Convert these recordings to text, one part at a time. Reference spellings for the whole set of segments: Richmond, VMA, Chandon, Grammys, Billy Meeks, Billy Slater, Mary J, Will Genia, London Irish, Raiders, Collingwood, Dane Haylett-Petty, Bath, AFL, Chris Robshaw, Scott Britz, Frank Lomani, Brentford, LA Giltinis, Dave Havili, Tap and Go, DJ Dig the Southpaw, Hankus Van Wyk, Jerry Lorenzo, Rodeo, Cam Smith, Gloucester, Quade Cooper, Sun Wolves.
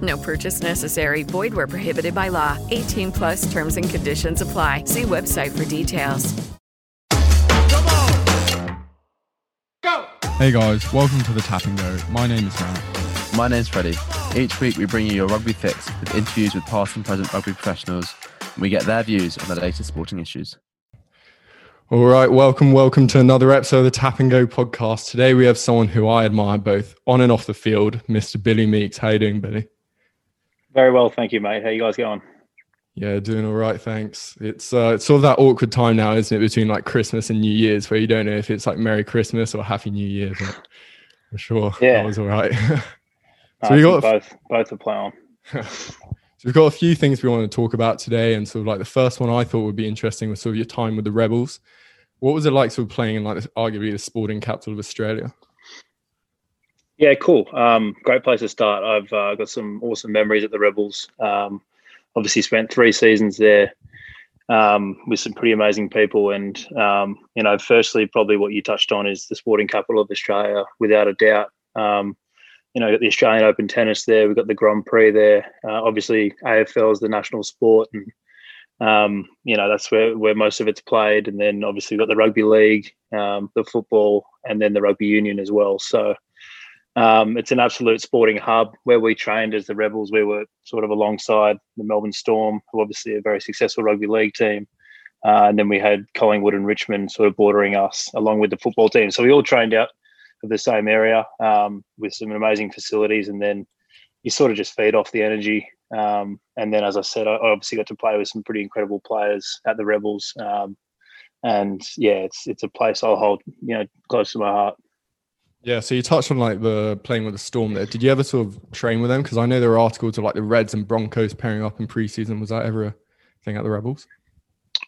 No purchase necessary. Void where prohibited by law. 18 plus terms and conditions apply. See website for details. Come on! Go! Hey guys, welcome to the Tap and Go. My name is Matt. My name's Freddie. Each week we bring you your rugby fix with interviews with past and present rugby professionals. And we get their views on the latest sporting issues. All right, welcome to another episode of the Tap and Go podcast. Today we have someone who I admire both on and off the field, Mr. Billy Meeks. How you doing, Billy? Very well, thank you, mate. How you guys going? Yeah, doing all right, thanks. It's sort of that awkward time now, isn't it, between like Christmas and New Year's, where you don't know if it's like Merry Christmas or Happy New Year. But for sure, yeah, that was all right. So we got both are playing. So we've got a few things we want to talk about today, and sort of like the first one I thought would be interesting was sort of your time with the Rebels. What was it like sort of playing in like this, arguably the sporting capital of Australia? Yeah, cool. Great place to start. I've got some awesome memories at the Rebels. Obviously spent 3 seasons there with some pretty amazing people. And, firstly, probably what you touched on is the sporting capital of Australia, without a doubt. Got the Australian Open tennis there. We've got the Grand Prix there. Obviously, AFL is the national sport, and that's where most of it's played. And then obviously we've got the rugby league, the football, and then the rugby union as well. So it's an absolute sporting hub. Where we trained as the Rebels, we were sort of alongside the Melbourne Storm, who obviously are a very successful rugby league team. And then we had Collingwood and Richmond sort of bordering us, along with the football team. So we all trained out of the same area with some amazing facilities, and then you sort of just feed off the energy. And then, as I said, I obviously got to play with some pretty incredible players at the Rebels. It's a place I'll hold close to my heart. Yeah, so you touched on like the playing with the Storm there. Did you ever sort of train with them? Because I know there were articles of like the Reds and Broncos pairing up in preseason. Was that ever a thing at the Rebels?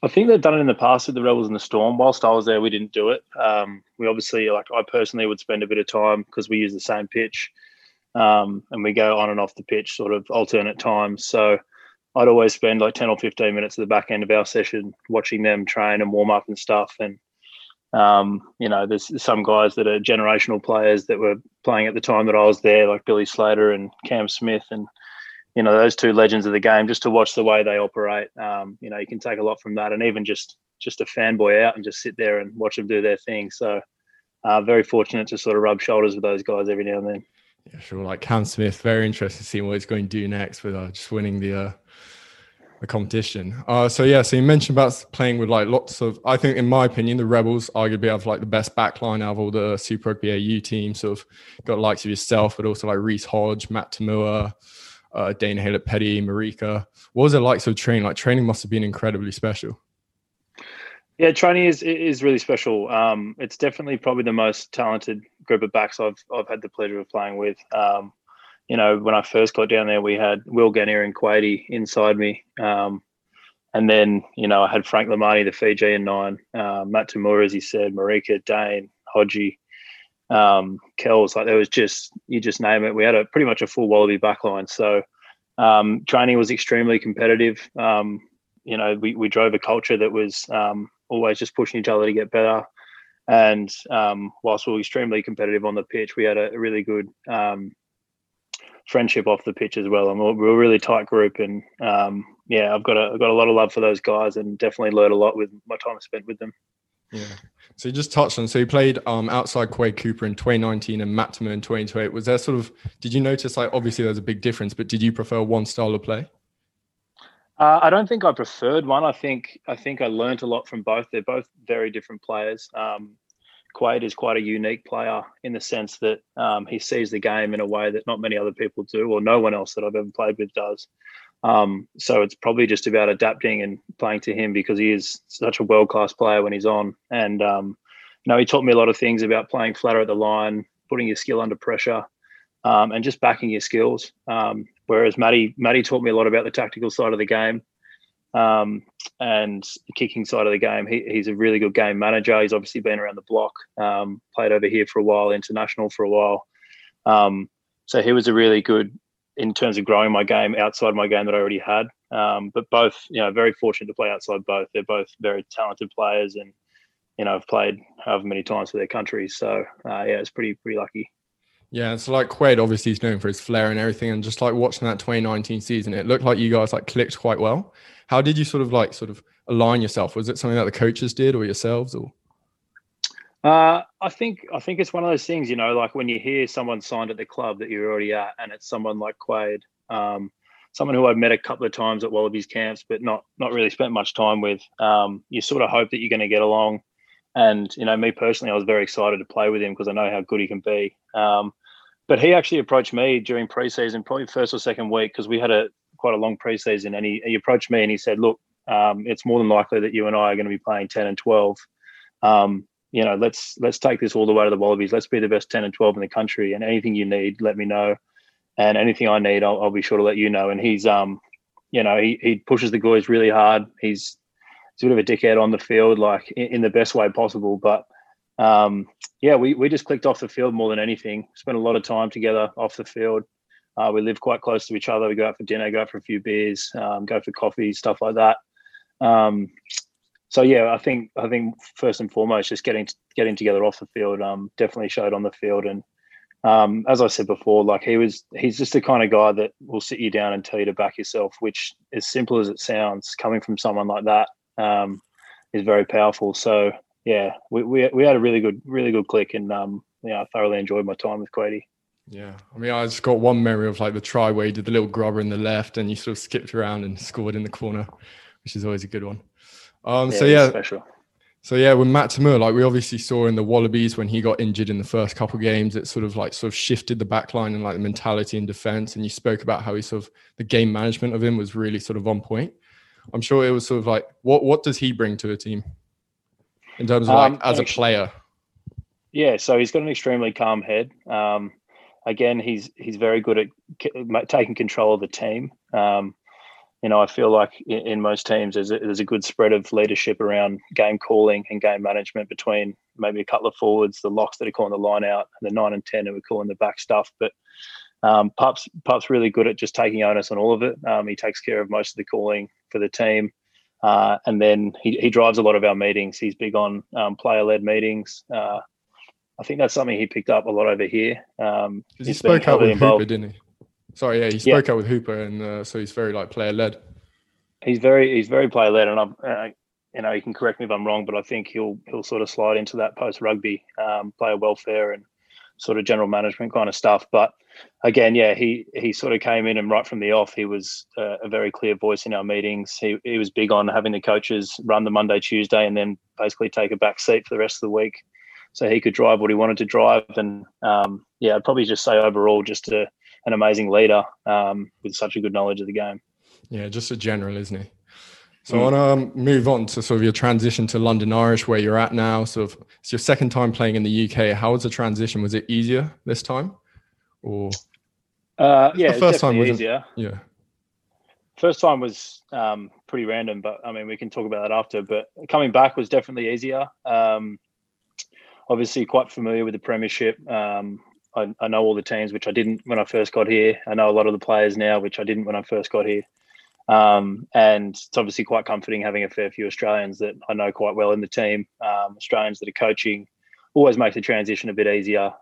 I think they've done it in the past with the Rebels and the Storm. Whilst I was there, we didn't do it. We obviously, I personally would spend a bit of time because we use the same pitch, and we go on and off the pitch sort of alternate times. So I'd always spend 10 or 15 minutes at the back end of our session watching them train and warm up and stuff. And, there's some guys that are generational players that were playing at the time that I was there, like Billy Slater and Cam Smith and, those two legends of the game, just to watch the way they operate. You can take a lot from that, and even just a fanboy out and just sit there and watch them do their thing. So very fortunate to sort of rub shoulders with those guys every now and then. Yeah, sure. Like Cam Smith, very interested to see what he's going to do next with just winning the competition. So you mentioned about playing with lots of, I think in my opinion, the Rebels arguably have the best backline out of all the Super Rugby AU teams. Sort of got the likes of yourself, but also Reese Hodge, Matt Toomua, Dane Haylett-Petty, Marika. What was it like sort of training? Training must have been incredibly special. Yeah, training is really special. It's definitely probably the most talented group of backs I've had the pleasure of playing with. When I first got down there, we had Will Genia and Quade inside me. And then, I had Frank Lomani, the Fijian 9, Matt Toomua, as you said, Marika, Dane, Hodgie, Kells, there was just, you just name it. We had pretty much a full Wallaby backline. So training was extremely competitive. you know, we drove a culture that was always just pushing each other to get better. And whilst we were extremely competitive on the pitch, we had a really good friendship off the pitch as well. And we're a really tight group. And yeah, I've got a lot of love for those guys, and definitely learned a lot with my time spent with them. Yeah. So you just touched on, so you played outside Quade Cooper in 2019 and Matt Toomua in 2028. Was there sort of, did you notice, like, obviously there's a big difference, but did you prefer one style of play? I don't think I preferred one. I think I learnt a lot from both. They're both very different players. Quade is quite a unique player in the sense that he sees the game in a way that not many other people do, or no one else that I've ever played with does. So it's probably just about adapting and playing to him, because he is such a world-class player when he's on. And, you know, he taught me a lot of things about playing flatter at the line, putting your skill under pressure, and just backing your skills. Whereas Matty taught me a lot about the tactical side of the game and the kicking side of the game. He's a really good game manager. He's obviously been around the block, played over here for a while, international for a while. So he was a really good, in terms of growing my game, outside my game that I already had. But both, you know, very fortunate to play outside both. They're both very talented players, and, you know, I've played however many times for their country. So, yeah, it's pretty lucky. Yeah, it's so, like, Quade obviously is known for his flair and everything, and just like watching that 2019 season, it looked like you guys like clicked quite well. How did you sort of align yourself? Was it something that the coaches did, or yourselves, or? I think it's one of those things, you know, like when you hear someone signed at the club that you're already at, and it's someone like Quade, someone who I've met a couple of times at Wallabies camps, but not really spent much time with. You sort of hope that you're going to get along. And, you know, me personally, I was very excited to play with him because I know how good he can be. But he actually approached me during preseason, probably first or second week, because we had quite a long preseason. And he approached me and he said, look, it's more than likely that you and I are going to be playing 10 and 12. You know, let's take this all the way to the Wallabies. Let's be the best 10 and 12 in the country. And anything you need, let me know. And anything I need, I'll be sure to let you know. And he's, you know, he pushes the guys really hard. He's sort of a dickhead on the field, like in the best way possible. But, yeah, we just clicked off the field more than anything. Spent a lot of time together off the field. We live quite close to each other. We go out for dinner, go out for a few beers, go for coffee, stuff like that. So yeah, I think first and foremost, just getting together off the field definitely showed on the field. And as I said before, like he's just the kind of guy that will sit you down and tell you to back yourself, which, as simple as it sounds, coming from someone like that, is very powerful. So yeah, we had a really good click, and yeah, I thoroughly enjoyed my time with Quade. Yeah, I mean, I just got one memory of like the try where you did the little grubber in the left, and you sort of skipped around and scored in the corner, which is always a good one. So with Matt Toomua, like we obviously saw in the Wallabies when he got injured in the first couple of games, it sort of shifted the back line and like the mentality in defense. And you spoke about how he sort of, the game management of him was really sort of on point. I'm sure it was sort of like, what does he bring to a team in terms of like as a player? Yeah, so he's got an extremely calm head. Again, he's very good at taking control of the team. You know, I feel like in most teams there's a good spread of leadership around game calling and game management between maybe a couple of forwards, the locks that are calling the line out, and the 9 and 10 who are calling the back stuff. But Pup's really good at just taking onus on all of it. He takes care of most of the calling for the team. And then he drives a lot of our meetings. He's big on player-led meetings. I think that's something he picked up a lot over here. He spoke out with Hooper, didn't he? Sorry, yeah, he spoke out with Hooper, and so he's very like player-led. He's very player-led, and you know, he can correct me if I'm wrong, but I think he'll sort of slide into that post-rugby player welfare and sort of general management kind of stuff. But again, yeah, he sort of came in, and right from the off, he was a very clear voice in our meetings. He was big on having the coaches run the Monday, Tuesday, and then basically take a back seat for the rest of the week, so he could drive what he wanted to drive. And yeah, I'd probably just say overall, just an amazing leader with such a good knowledge of the game. Yeah, just a general, isn't he? So I want to move on to sort of your transition to London Irish, where you're at now. Sort of, it's your second time playing in the UK. How was the transition? Was it easier this time? Or yeah, the first time was easier. Yeah, first time was pretty random, but I mean, we can talk about that after. But coming back was definitely easier. Obviously, quite familiar with the Premiership. I know all the teams, which I didn't when I first got here. I know a lot of the players now, which I didn't when I first got here. And it's obviously quite comforting having a fair few Australians that I know quite well in the team. Australians that are coaching always make the transition a bit easier.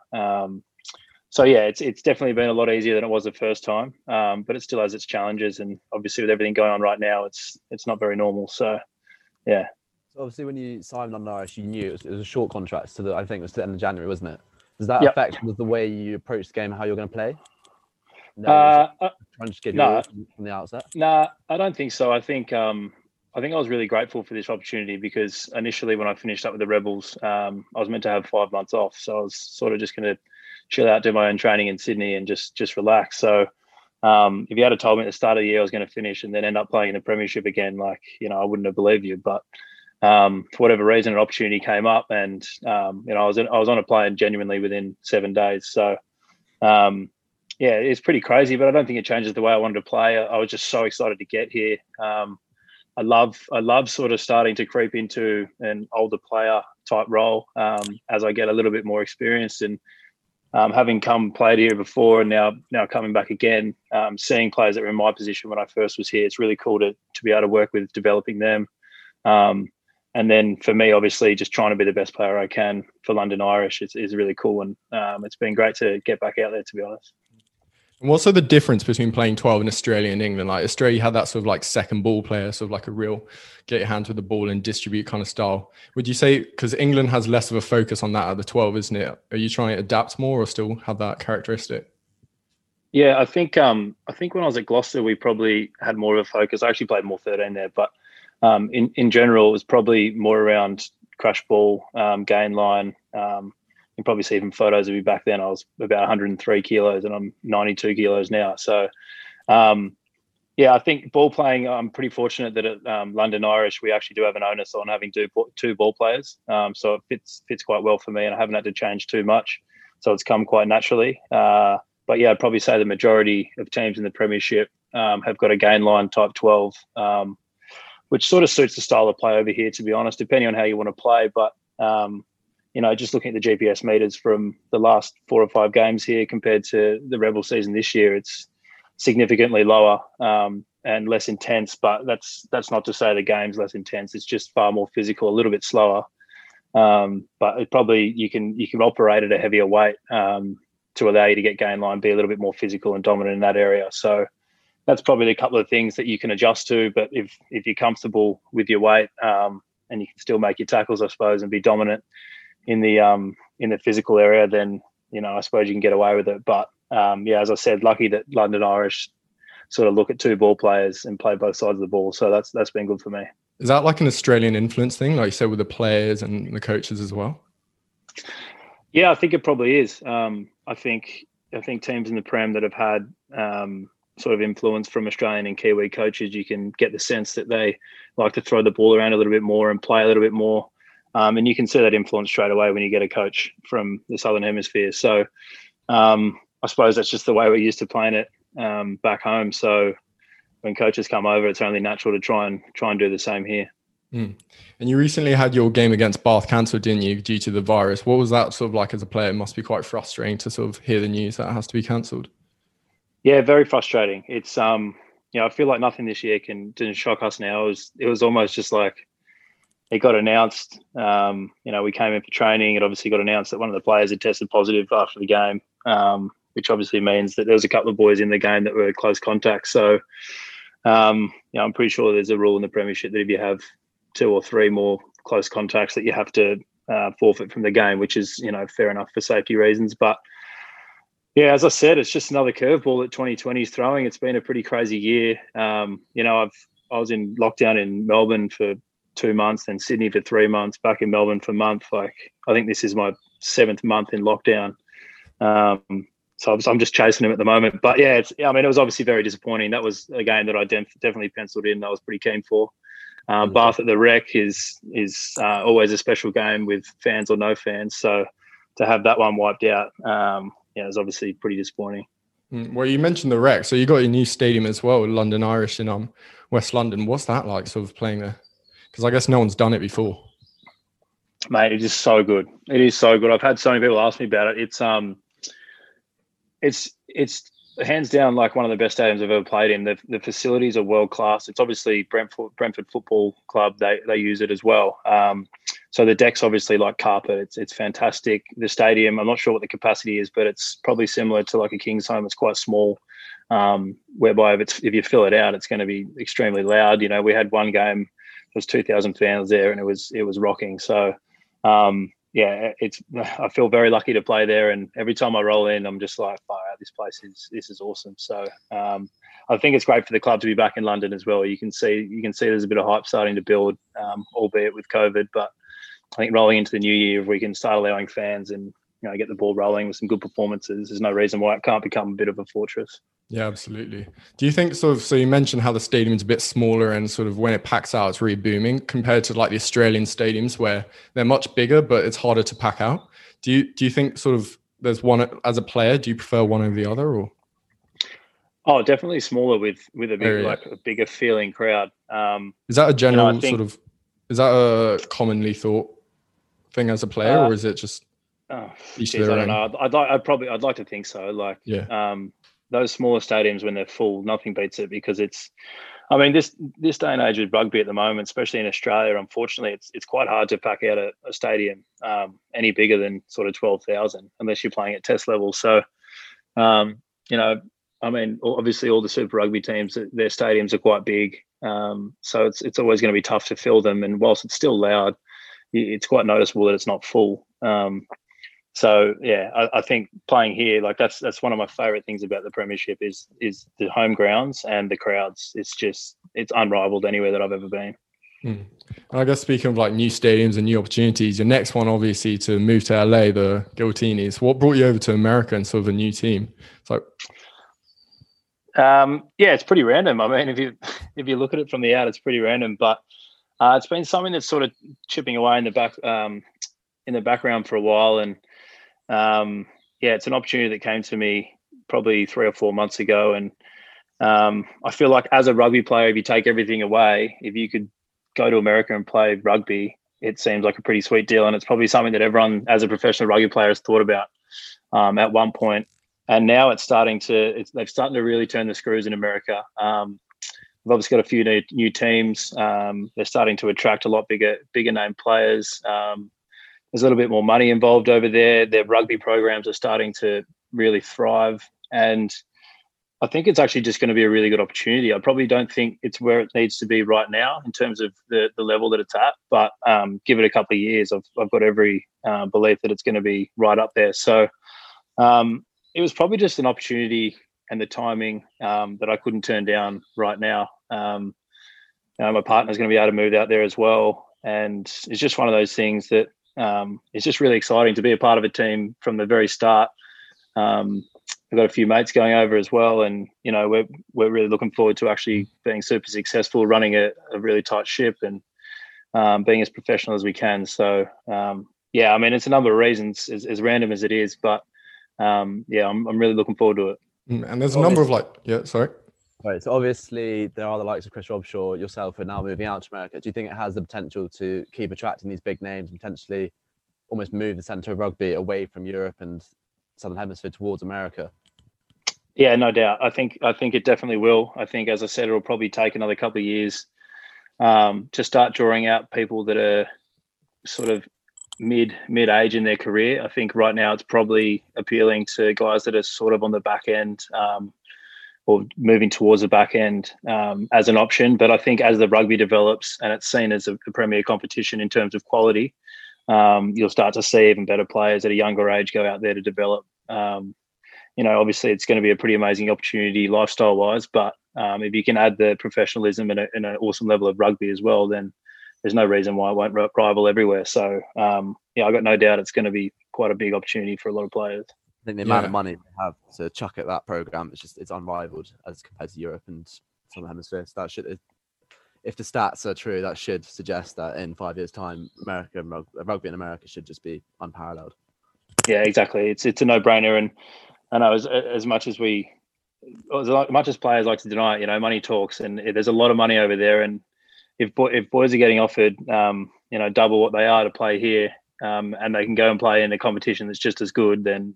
So yeah, it's definitely been a lot easier than it was the first time, but it still has its challenges. And obviously with everything going on right now, it's not very normal. So yeah. So obviously when you signed London Irish, you knew it was a short contract. So I think it was to the end of January, wasn't it? Does that affect the way you approach the game, how you're going to play? No, from the outset. Nah, I don't think so. I think I was really grateful for this opportunity because initially when I finished up with the Rebels, I was meant to have 5 months off. So I was sort of just going to chill out, do my own training in Sydney and just relax. So if you had told me at the start of the year I was going to finish and then end up playing in the Premiership again, I wouldn't have believed you. But for whatever reason, an opportunity came up and, I was on a plane genuinely within 7 days. So, yeah, it's pretty crazy, but I don't think it changes the way I wanted to play. I was just so excited to get here. I love sort of starting to creep into an older player type role as I get a little bit more experienced and having played here before and now coming back again, seeing players that were in my position when I first was here, it's really cool to be able to work with developing them. And then for me, obviously, just trying to be the best player I can for London Irish is really cool. And it's been great to get back out there, to be honest. And what's the difference between playing 12 in Australia and England? Like Australia had that sort of like second ball player, sort of like a real get your hands with the ball and distribute kind of style. Would you say, because England has less of a focus on that at the 12, isn't it? Are you trying to adapt more or still have that characteristic? Yeah, I think when I was at Gloucester, we probably had more of a focus. I actually played more 13 there, but in general, it was probably more around crash ball, gain line. You probably see from photos of me back then, I was about 103 kilos and I'm 92 kilos now. So, yeah, I think ball playing, I'm pretty fortunate that at London Irish, we actually do have an onus on having two ball players. So it fits quite well for me and I haven't had to change too much. So it's come quite naturally. But yeah, I'd probably say the majority of teams in the Premiership have got a gain line type 12, which sort of suits the style of play over here, to be honest, depending on how you want to play. But, just looking at the GPS meters from the last 4 or 5 games here compared to the Rebel season this year, it's significantly lower and less intense. But that's not to say the game's less intense. It's just far more physical, a little bit slower. But it probably you can operate at a heavier weight to allow you to get gain line, be a little bit more physical and dominant in that area. So that's probably a couple of things that you can adjust to. But if you're comfortable with your weight and you can still make your tackles, I suppose, and be dominant in the physical area, then, I suppose you can get away with it. But yeah, as I said, lucky that London Irish sort of look at two ball players and play both sides of the ball. So that's been good for me. Is that like an Australian influence thing, like you said, with the players and the coaches as well? Yeah, I think it probably is. I think teams in the Prem that have had sort of influence from Australian and Kiwi coaches, you can get the sense that they like to throw the ball around a little bit more and play a little bit more. And you can see that influence straight away when you get a coach from the Southern Hemisphere. So I suppose that's just the way we're used to playing it back home. So when coaches come over, it's only natural to try and do the same here. Mm. And you recently had your game against Bath cancelled, didn't you, due to the virus? What was that sort of like as a player? It must be quite frustrating to sort of hear the news that it has to be cancelled. Yeah, very frustrating. It's, I feel like nothing this year didn't shock us now. It was almost just like, it got announced, we came in for training. It obviously got announced that one of the players had tested positive after the game, which obviously means that there was a couple of boys in the game that were close contacts. So, I'm pretty sure there's a rule in the Premiership that if you have 2 or 3 more close contacts that you have to forfeit from the game, which is, fair enough for safety reasons. But, yeah, as I said, it's just another curveball that 2020 is throwing. It's been a pretty crazy year. I was in lockdown in Melbourne for 2 months, then Sydney for 3 months, back in Melbourne for a month. I think this is my 7th month in lockdown. So I'm just chasing him at the moment. But yeah, it was obviously very disappointing. That was a game that I definitely penciled in. I was pretty keen for. Bath at the Rec is always a special game with fans or no fans. So to have that one wiped out, it was obviously pretty disappointing. Well, you mentioned the Rec. So you got your new stadium as well, London Irish in West London. What's that like, sort of playing there? Because I guess no one's done it before. Mate, it is so good. It is so good. I've had so many people ask me about it. It's hands down, like one of the best stadiums I've ever played in. The facilities are world class. It's obviously Brentford Football Club. They use it as well. So the deck's obviously like carpet. It's fantastic. The stadium, I'm not sure what the capacity is, but it's probably similar to like a King's home. It's quite small, whereby if you fill it out, it's going to be extremely loud. You know, we had one game, there was 2,000 fans there, and it was rocking. So, yeah, I feel very lucky to play there, and every time I roll in, I'm just like, wow, this place is awesome. So I think it's great for the club to be back in London as well. You can see there's a bit of hype starting to build, albeit with COVID. But I think rolling into the new year, if we can start allowing fans and, you know, get the ball rolling with some good performances, there's no reason why it can't become a bit of a fortress. Yeah, absolutely. Do you think so you mentioned how the stadium's a bit smaller and sort of when it packs out, it's really booming compared to like the Australian stadiums where they're much bigger, but it's harder to pack out. Do you think sort of there's one as a player, do you prefer one over the other or? Oh, definitely smaller with a big, like a bigger feeling crowd. Is that a general is that a commonly thought thing as a player or is it just? Oh, geez, I don't know. I'd like to think so. Like, yeah. Those smaller stadiums when they're full, nothing beats it because it's, I mean, this day and age with rugby at the moment, especially in Australia, unfortunately, it's quite hard to pack out a stadium any bigger than sort of 12,000 unless you're playing at test level. So, you know, I mean, obviously all the Super Rugby teams, their stadiums are quite big. So it's always going to be tough to fill them. And whilst it's still loud, it's quite noticeable that it's not full. So yeah, I think playing here, like that's one of my favourite things about the Premiership is the home grounds and the crowds. It's unrivaled anywhere that I've ever been. Mm. And I guess speaking of like new stadiums and new opportunities, your next one obviously to move to LA, the Giltinis. What brought you over to America and sort of a new team? It's like, yeah, it's pretty random. I mean, if you look at it from the out, it's pretty random. But it's been something that's sort of chipping away in the background for a while, and yeah, it's an opportunity that came to me probably 3 or 4 months ago. And I feel like as a rugby player, if you take everything away, if you could go to America and play rugby, it seems like a pretty sweet deal. And it's probably something that everyone as a professional rugby player has thought about at one point. And now they've started to really turn the screws in America. We've obviously got a few new teams. They're starting to attract a lot bigger name players. There's a little bit more money involved over there. Their rugby programs are starting to really thrive. And I think it's actually just going to be a really good opportunity. I probably don't think it's where it needs to be right now in terms of the level that it's at. But give it a couple of years, I've got every belief that it's going to be right up there. So it was probably just an opportunity and the timing that I couldn't turn down right now. My partner's going to be able to move out there as well. And it's just one of those things that, it's just really exciting to be a part of a team from the very start. I've got a few mates going over as well, and you know we're really looking forward to actually being super successful, running a really tight ship, and being as professional as we can. So yeah, I mean it's a number of reasons, as random as it is, but yeah, I'm really looking forward to it. And there's a number of like, yeah, sorry. All right, so obviously there are the likes of Chris Robshaw, yourself, are now moving out to America. Do you think it has the potential to keep attracting these big names and potentially almost move the centre of rugby away from Europe and Southern Hemisphere towards America? Yeah, no doubt. I think it definitely will. I think, as I said, it'll probably take another couple of years to start drawing out people that are sort of mid-age in their career. I think right now it's probably appealing to guys that are sort of on the back end, or moving towards the back end as an option. But I think as the rugby develops and it's seen as a premier competition in terms of quality, you'll start to see even better players at a younger age go out there to develop. You know, obviously it's going to be a pretty amazing opportunity lifestyle-wise, but if you can add the professionalism and an awesome level of rugby as well, then there's no reason why it won't rival everywhere. So, yeah, I've got no doubt it's going to be quite a big opportunity for a lot of players. I think the amount of money they have to chuck at that program, it's unrivaled as compared to Europe and Southern Hemisphere. So that should, if the stats are true, that should suggest that in 5 years' time, rugby in America should just be unparalleled. Yeah, exactly. It's a no-brainer, and I know as much as players like to deny it, you know, money talks, and there's a lot of money over there. And if boys are getting offered, you know, double what they are to play here, and they can go and play in a competition that's just as good, then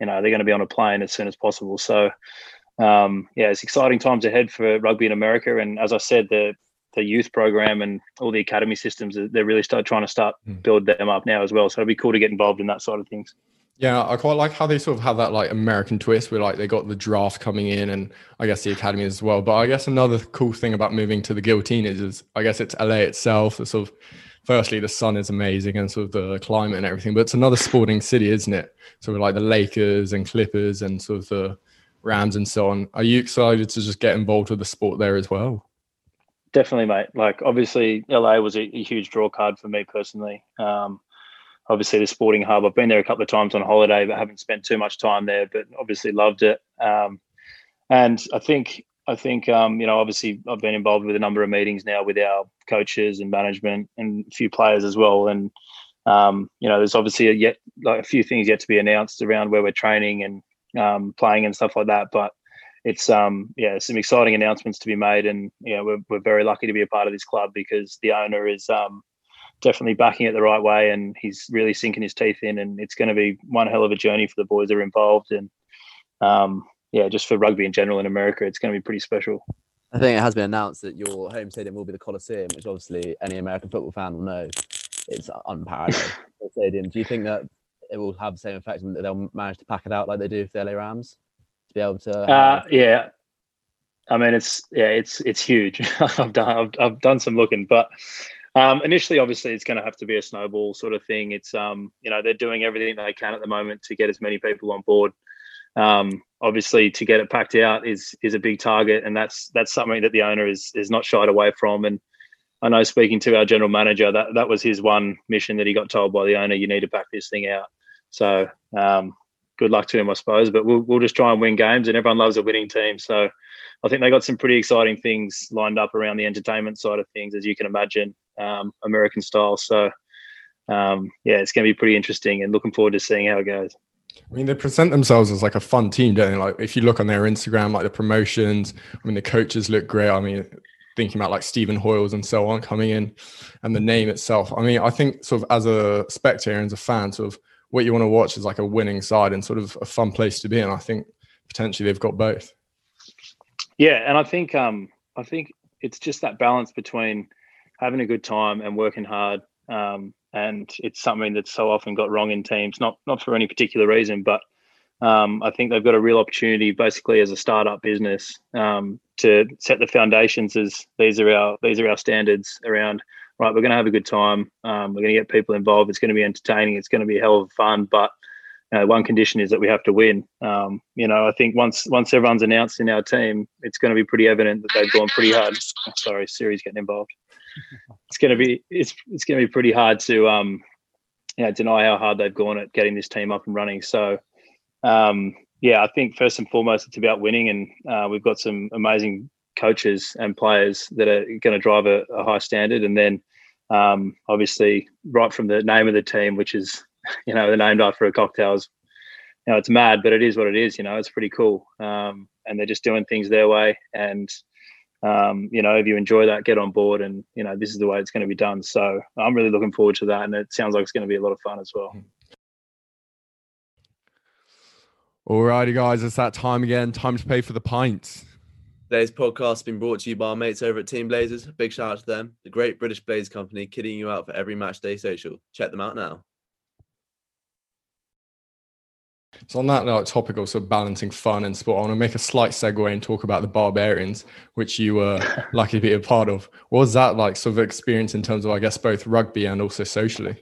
you know, they're going to be on a plane as soon as possible. So, yeah, it's exciting times ahead for rugby in America. And as I said, the youth program and all the academy systems, they're really trying to build them up now as well. So it'd be cool to get involved in that side of things. Yeah, I quite like how they sort of have that like American twist where like they got the draft coming in and I guess the academy as well. But I guess another cool thing about moving to the Giltinis is I guess it's LA itself. It's sort of, firstly, the sun is amazing and sort of the climate and everything, but it's another sporting city, isn't it? Sort of like the Lakers and Clippers and sort of the Rams and so on. Are you excited to just get involved with the sport there as well? Definitely, mate. Like obviously LA was a huge draw card for me personally. Obviously the sporting hub, I've been there a couple of times on holiday, but haven't spent too much time there, but obviously loved it. And I think, you know, obviously I've been involved with a number of meetings now with our coaches and management and a few players as well. And, you know, there's obviously a few things yet to be announced around where we're training and playing and stuff like that. But it's, yeah, some exciting announcements to be made. And, you know, we're very lucky to be a part of this club because the owner is, definitely backing it the right way, and he's really sinking his teeth in, and it's going to be one hell of a journey for the boys that are involved, and yeah, just for rugby in general in America, it's going to be pretty special. I think it has been announced that your home stadium will be the Coliseum, which obviously any American football fan will know it's unparalleled. Stadium. Do you think that it will have the same effect and that they'll manage to pack it out like they do for the LA Rams to be able to? Yeah, I mean it's huge. I've done some looking, but. Initially, obviously, it's going to have to be a snowball sort of thing. It's, you know, they're doing everything they can at the moment to get as many people on board. Obviously, to get it packed out is a big target, and that's something that the owner is not shied away from. And I know speaking to our general manager, that was his one mission that he got told by the owner, you need to pack this thing out. So good luck to him, I suppose. But we'll just try and win games, and everyone loves a winning team. So I think they got some pretty exciting things lined up around the entertainment side of things, as you can imagine. American style. So yeah, it's going to be pretty interesting and looking forward to seeing how it goes. I mean, they present themselves as like a fun team, don't they? Like if you look on their Instagram, like the promotions, I mean, the coaches look great. I mean, thinking about like Stephen Hoyles and so on coming in and the name itself. I mean, I think sort of as a spectator and as a fan, sort of what you want to watch is like a winning side and sort of a fun place to be. And I think potentially they've got both. Yeah. And I think it's just that balance between having a good time and working hard. And it's something that's so often got wrong in teams, not for any particular reason, but I think they've got a real opportunity basically as a startup business to set the foundations as these are our standards around, right, we're going to have a good time. We're going to get people involved. It's going to be entertaining. It's going to be a hell of fun, but one condition is that we have to win. You know, I think once everyone's announced in our team, it's going to be pretty evident that they've gone pretty hard. Oh, sorry, Siri's getting involved. It's going to be pretty hard to deny how hard they've gone at getting this team up and running. So yeah, I think first and foremost it's about winning, and we've got some amazing coaches and players that are going to drive a high standard. And then obviously right from the name of the team, which is, you know, they're named after a cocktail. You know, it's mad, but it is what it is. You know, it's pretty cool, and they're just doing things their way. And you know, if you enjoy that, get on board, and you know, this is the way it's going to be done. So I'm really looking forward to that, and it sounds like it's going to be a lot of fun as well. All righty, guys, it's that time again. Time to pay for the pints. Today's podcast has been brought to you by our mates over at Team Blazers. Big shout out to them, the great British Blaze company, kidding you out for every match day social. Check them out now. So on that topic, also balancing fun and sport, I want to make a slight segue and talk about the Barbarians, which you were lucky to be a part of. What was that like sort of experience in terms of, I guess, both rugby and also socially?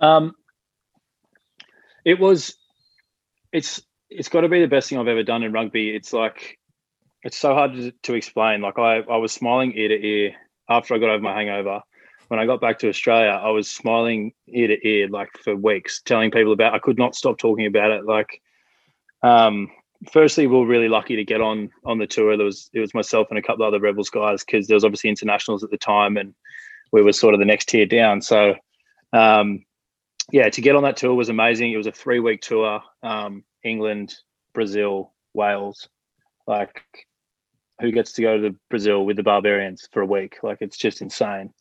It's got to be the best thing I've ever done in rugby. It's like, it's so hard to explain. Like I was smiling ear to ear after I got over my hangover. When I got back to Australia, I was smiling ear to ear, like for weeks, telling people about, I could not stop talking about it. Like, firstly, we were really lucky to get on the tour. It was myself and a couple of other Rebels guys, because there was obviously internationals at the time and we were sort of the next tier down. So, yeah, to get on that tour was amazing. It was a 3-week tour, England, Brazil, Wales, like who gets to go to Brazil with the Barbarians for a week? Like, it's just insane.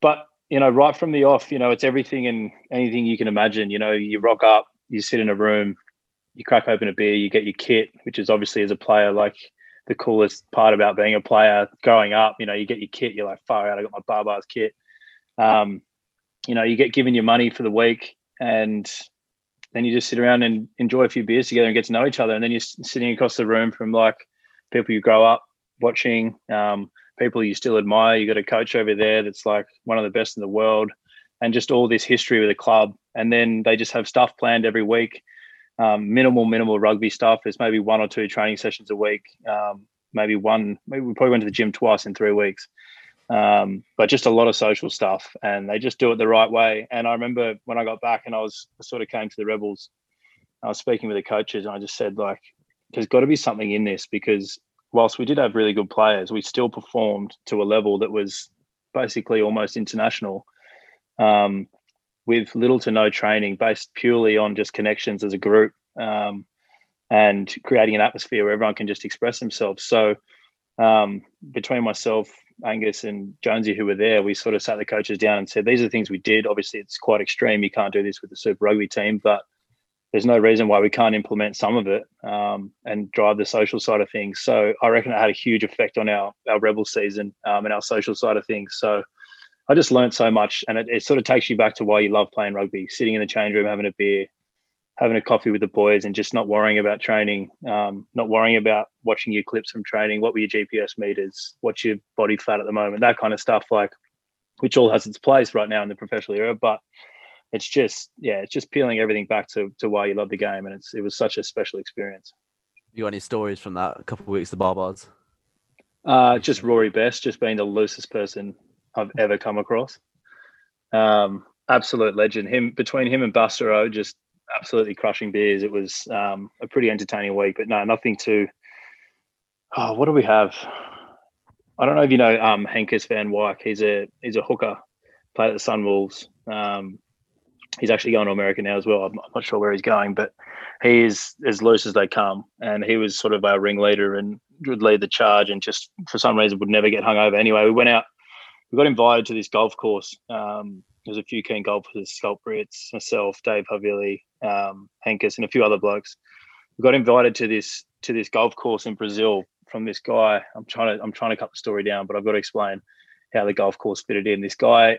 But you know, right from the off, you know, it's everything and anything you can imagine. You know, you rock up, you sit in a room, you crack open a beer, you get your kit, which is obviously as a player, like the coolest part about being a player growing up. You know, you get your kit, you're like, far out, I got my Barbarians kit. You know, you get given your money for the week, and then you just sit around and enjoy a few beers together and get to know each other. And then you're sitting across the room from like people you grow up watching, people you still admire. You got a coach over there that's like one of the best in the world, and just all this history with the club. And then they just have stuff planned every week. Minimal rugby stuff. There's maybe one or two training sessions a week. Maybe we probably went to the gym twice in 3 weeks. But just a lot of social stuff, and they just do it the right way. And I remember when I got back and I sort of came to the Rebels, I was speaking with the coaches and I just said, like, there's got to be something in this, because whilst we did have really good players, we still performed to a level that was basically almost international, with little to no training, based purely on just connections as a group, and creating an atmosphere where everyone can just express themselves. So between myself, Angus and Jonesy, who were there, we sort of sat the coaches down and said, these are the things we did. Obviously, it's quite extreme. You can't do this with the Super Rugby team, but there's no reason why we can't implement some of it, and drive the social side of things. So I reckon it had a huge effect on our Rebel season, and our social side of things. So I just learned so much, and it sort of takes you back to why you love playing rugby, sitting in the change room, having a beer, having a coffee with the boys, and just not worrying about training, not worrying about watching your clips from training, what were your GPS meters, what's your body fat at the moment, that kind of stuff, like, which all has its place right now in the professional era. But it's just, yeah, it's just peeling everything back to why you love the game. And it was such a special experience. You got any stories from that a couple of weeks, the Barbarians? Just Rory Best, just being the loosest person I've ever come across. Absolute legend. Between him and Bastero, just absolutely crushing beers. It was a pretty entertaining week, but no, nothing too. Oh, what do we have? I don't know if you know Hankus Van Wyk. He's a hooker, played at the Sun Wolves. He's actually going to America now as well. I'm not sure where he's going, but he is as loose as they come. And he was sort of our ringleader and would lead the charge, and just for some reason would never get hung over. Anyway, we went out. We got invited to this golf course. There's a few keen golfers, Scott Britz, myself, Dave Havili, Hankus, and a few other blokes. We got invited to this golf course in Brazil from this guy. I'm trying to cut the story down, but I've got to explain how the golf course fitted in. This guy,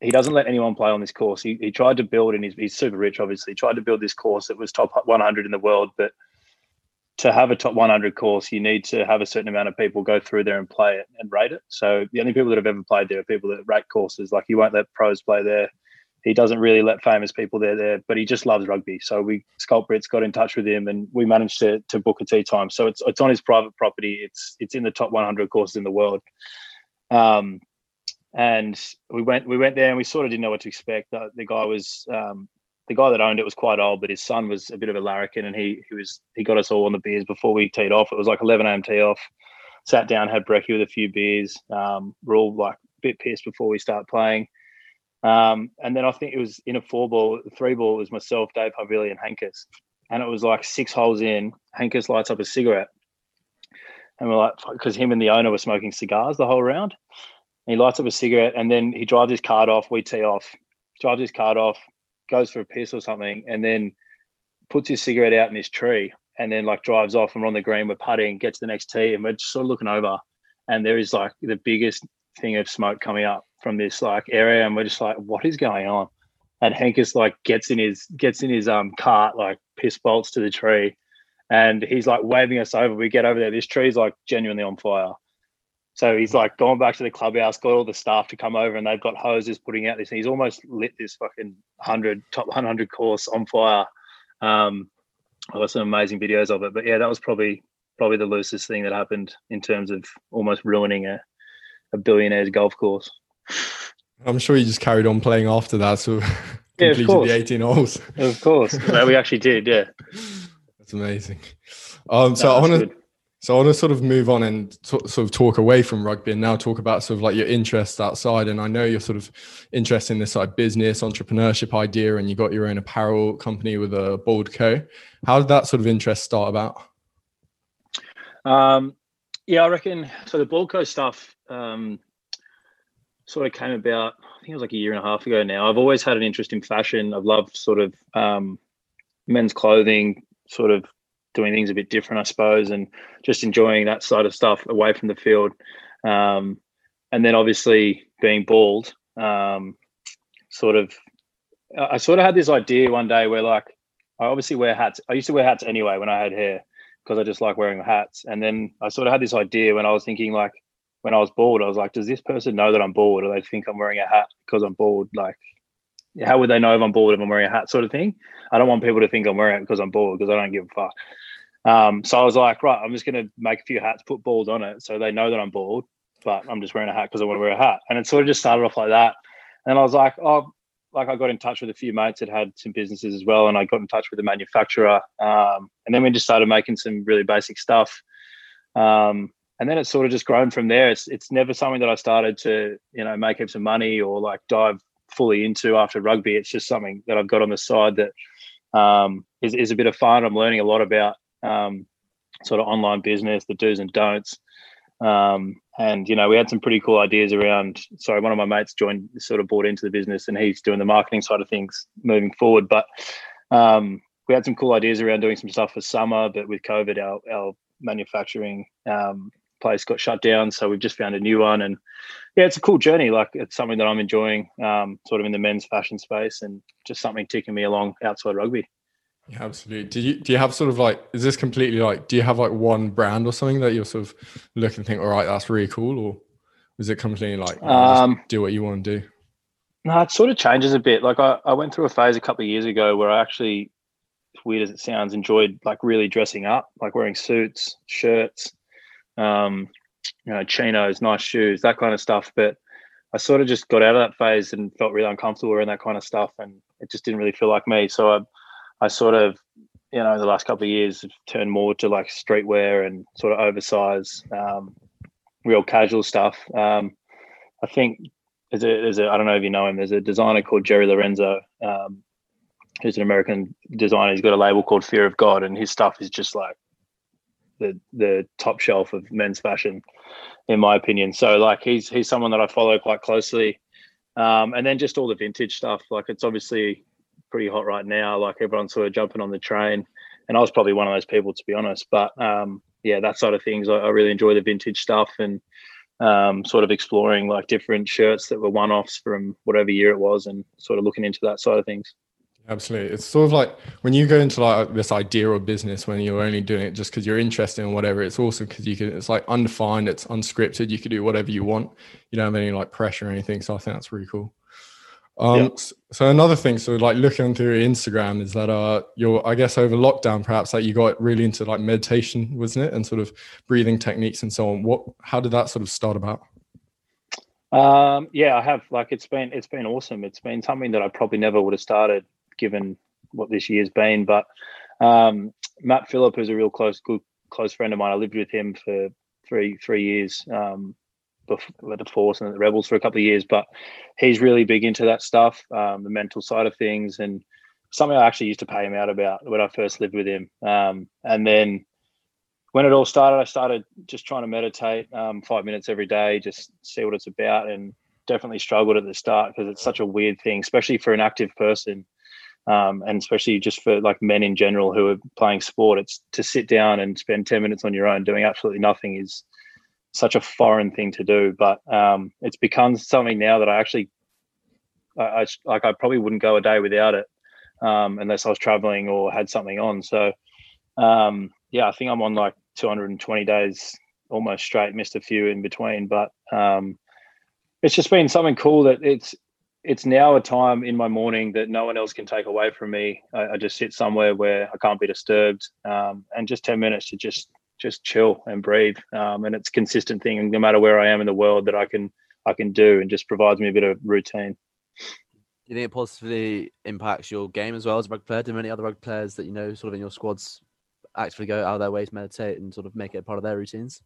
he doesn't let anyone play on this course. He tried to build, and he's super rich, obviously. He tried to build this course that was top 100 in the world, but to have a top 100 course, you need to have a certain amount of people go through there and play it and rate it. So the only people that have ever played there are people that rate courses. Like, he won't let pros play there. He doesn't really let famous people there, but he just loves rugby. So Scott Britz got in touch with him, and we managed to book a tee time. So it's on his private property. It's in the top 100 courses in the world. And we went there, and we sort of didn't know what to expect. The guy was, the guy that owned it was quite old, but his son was a bit of a larrikin, and he got us all on the beers before we teed off. It was like 11 a.m. tee off. Sat down, had brekkie with a few beers. We're all like a bit pissed before we start playing. And then I think it was in a three ball, it was myself, Dave Havili, and Hankus. And it was like 6 holes in. Hankus lights up a cigarette, and we're like, because him and the owner were smoking cigars the whole round. And he lights up a cigarette, and then he drives his cart off. We tee off, drives his cart off, goes for a piss or something, and then puts his cigarette out in this tree, and then like drives off, and we're on the green, we're putting, gets the next tee, and we're just sort of looking over, and there is like the biggest thing of smoke coming up from this like area, and we're just like, what is going on? And Hankus like gets in his cart, like piss bolts to the tree, and he's like waving us over. We get over there, this tree's like genuinely on fire. So he's like gone back to the clubhouse, got all the staff to come over, and they've got hoses putting out this. And he's almost lit this fucking top 100 course on fire. I've got some amazing videos of it, but yeah, that was probably the loosest thing that happened in terms of almost ruining a billionaire's golf course. I'm sure you just carried on playing after that, so yeah, completed the 18 holes. Of course, we actually did. Yeah, that's amazing. So I want to sort of move on and sort of talk away from rugby and now talk about sort of like your interests outside. And I know you're sort of interested in this like business entrepreneurship idea, and you got your own apparel company with a Bold Co. How did that sort of interest start about? Yeah, I reckon. So the Bold Co stuff sort of came about think it was like a year and a half ago now. I've always had an interest in fashion. I've loved sort of men's clothing, sort of doing things a bit different, I suppose, and just enjoying that side of stuff away from the field. And then obviously being bald, I had this idea one day where, like, I obviously wear hats. I used to wear hats anyway when I had hair because I just like wearing hats. And then I sort of had this idea when I was thinking, like, when I was bald, I was like, does this person know that I'm bald? Or they think I'm wearing a hat because I'm bald? Like, how would they know if I'm bald if I'm wearing a hat, sort of thing? I don't want people to think I'm wearing it because I'm bald, because I don't give a fuck. So I was like, right, I'm just going to make a few hats, put bald on it so they know that I'm bald, but I'm just wearing a hat because I want to wear a hat. And it sort of just started off like that. And I was like, I got in touch with a few mates that had some businesses as well, and I got in touch with the manufacturer. And then we just started making some really basic stuff. And then it's sort of just grown from there. It's never something that I started to, you know, make heaps of money or like dive fully into after rugby. It's just something that I've got on the side that is a bit of fun. I'm learning a lot about sort of online business, the do's and don'ts. And, you know, we had some pretty cool ideas around. Sorry, one of my mates bought into the business, and he's doing the marketing side of things moving forward. But we had some cool ideas around doing some stuff for summer, but with COVID, our manufacturing place got shut down. So we've just found a new one, and yeah, it's a cool journey. Like, it's something that I'm enjoying, sort of in the men's fashion space, and just something ticking me along outside rugby. Yeah, absolutely. Do you have sort of like, is this completely like, do you have like one brand or something that you're sort of looking and think, all right, that's really cool? Or is it completely like, just do what you want to do? No, it sort of changes a bit. Like I went through a phase a couple of years ago where I actually, as weird as it sounds, enjoyed like really dressing up, like wearing suits, shirts, you know, chinos, nice shoes, that kind of stuff. But I sort of just got out of that phase and felt really uncomfortable wearing that kind of stuff. And it just didn't really feel like me. So I sort of, you know, in the last couple of years have turned more to like streetwear and sort of oversized, real casual stuff. I think there's a, I don't know if you know him, there's a designer called Jerry Lorenzo, who's an American designer. He's got a label called Fear of God, and his stuff is just like the top shelf of men's fashion, in my opinion. So like he's someone that I follow quite closely. And then just all the vintage stuff. Like, it's obviously pretty hot right now, like everyone's sort of jumping on the train, and I was probably one of those people, to be honest. But yeah, that side of things, I really enjoy the vintage stuff, and sort of exploring like different shirts that were one-offs from whatever year it was, and sort of looking into that side of things. Absolutely. It's sort of like when you go into like this idea or business, when you're only doing it just because you're interested in whatever, it's awesome because you can, it's like undefined, it's unscripted, you can do whatever you want, you don't have any like pressure or anything. So I think that's really cool. Yep. So another thing, so like looking through Instagram, is that you're, I guess over lockdown perhaps, like you got really into like meditation, wasn't it, and sort of breathing techniques and so on. How did that sort of start about? Yeah, I have, like, it's been awesome. It's been something that I probably never would have started given what this year's been. But Matt Phillip, who's a real close friend of mine, I lived with him for three years before the Force and the Rebels for a couple of years, but he's really big into that stuff, the mental side of things, and something I actually used to pay him out about when I first lived with him. And then when it all started, I started just trying to meditate 5 minutes every day, just see what it's about, and definitely struggled at the start because it's such a weird thing, especially for an active person, and especially just for like men in general who are playing sport. It's to sit down and spend 10 minutes on your own doing absolutely nothing is such a foreign thing to do. But it's become something now that I actually, I probably wouldn't go a day without it, unless I was traveling or had something on. So yeah, I think I'm on like 220 days almost straight, missed a few in between, but it's just been something cool that it's now a time in my morning that no one else can take away from me. I just sit somewhere where I can't be disturbed, and just 10 minutes to just chill and breathe, and it's a consistent thing no matter where I am in the world that I can do, and just provides me a bit of routine. Do you think it positively impacts your game as well as a rugby player? Do many other rugby players that you know sort of in your squads actually go out of their way to meditate and sort of make it a part of their routines?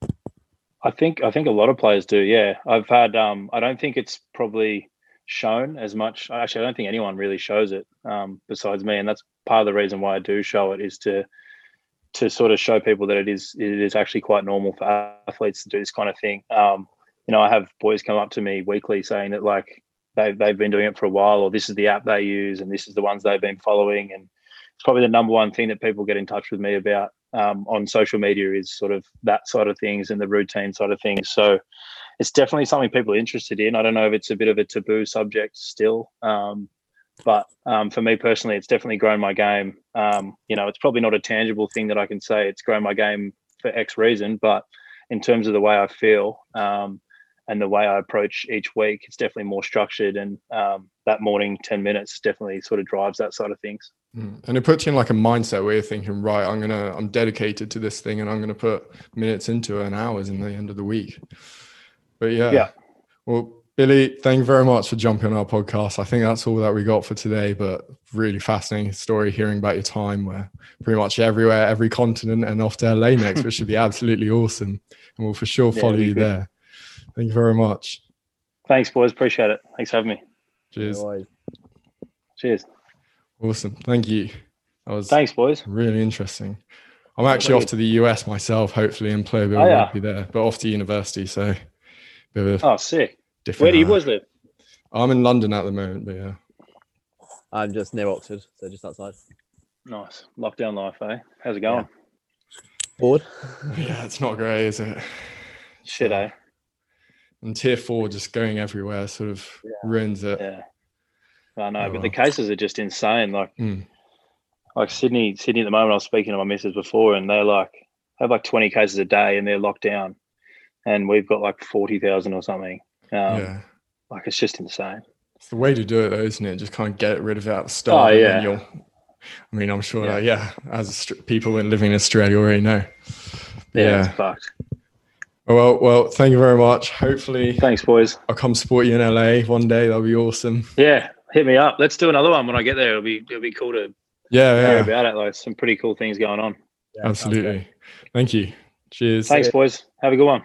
I think a lot of players do, yeah. I've had I don't think it's probably shown as much. Actually, I don't think anyone really shows it besides me, and that's part of the reason why I do show it, is to sort of show people that it is actually quite normal for athletes to do this kind of thing. You know, I have boys come up to me weekly saying that, like, they've been doing it for a while, or this is the app they use and this is the ones they've been following. And it's probably the number one thing that people get in touch with me about on social media is sort of that side of things and the routine side of things. So it's definitely something people are interested in. I don't know if it's a bit of a taboo subject still, but for me personally, it's definitely grown my game. It's probably not a tangible thing that I can say it's grown my game for X reason, but in terms of the way I feel and the way I approach each week, it's definitely more structured. And that morning 10 minutes definitely sort of drives that side of things. And it puts you in like a mindset where you're thinking, right, I'm dedicated to this thing and I'm going to put minutes into it and hours in the end of the week. But yeah. Well, Billy, thank you very much for jumping on our podcast. I think that's all that we got for today, but really fascinating story hearing about your time where pretty much everywhere, every continent, and off to LA next, which should be absolutely awesome. And we'll for sure follow you there. Thank you very much. Thanks, boys. Appreciate it. Thanks for having me. Cheers. Cheers. Awesome. Thank you. Thanks, boys. Really interesting. I'm actually off to the US myself, hopefully, and play a bit of rugby there, but off to university. So, oh, sick. Where do you boys live? I'm in London at the moment, but yeah. I'm just near Oxford, so just outside. Nice. Lockdown life, eh? How's it going? Yeah. Bored? Yeah, it's not great, is it? Shit, eh? And tier 4 just going everywhere sort of ruins it. Yeah. I know, but the cases are just insane. Like Sydney at the moment, I was speaking to my missus before, and they're like, they have like 20 cases a day and they're locked down. And we've got like 40,000 or something. Like it's just insane. It's the way to do it though, isn't it? Just kind of get rid of it at the start. Oh, yeah. I'm sure that, as people living in Australia already know. Yeah. It's fucked. Well, thank you very much. Hopefully. Thanks, boys. I'll come support you in LA one day. That'll be awesome. Yeah. Hit me up. Let's do another one when I get there. It'll be cool to hear about it. Like some pretty cool things going on. Yeah, absolutely. Thank you. Cheers. Thanks, boys. Have a good one.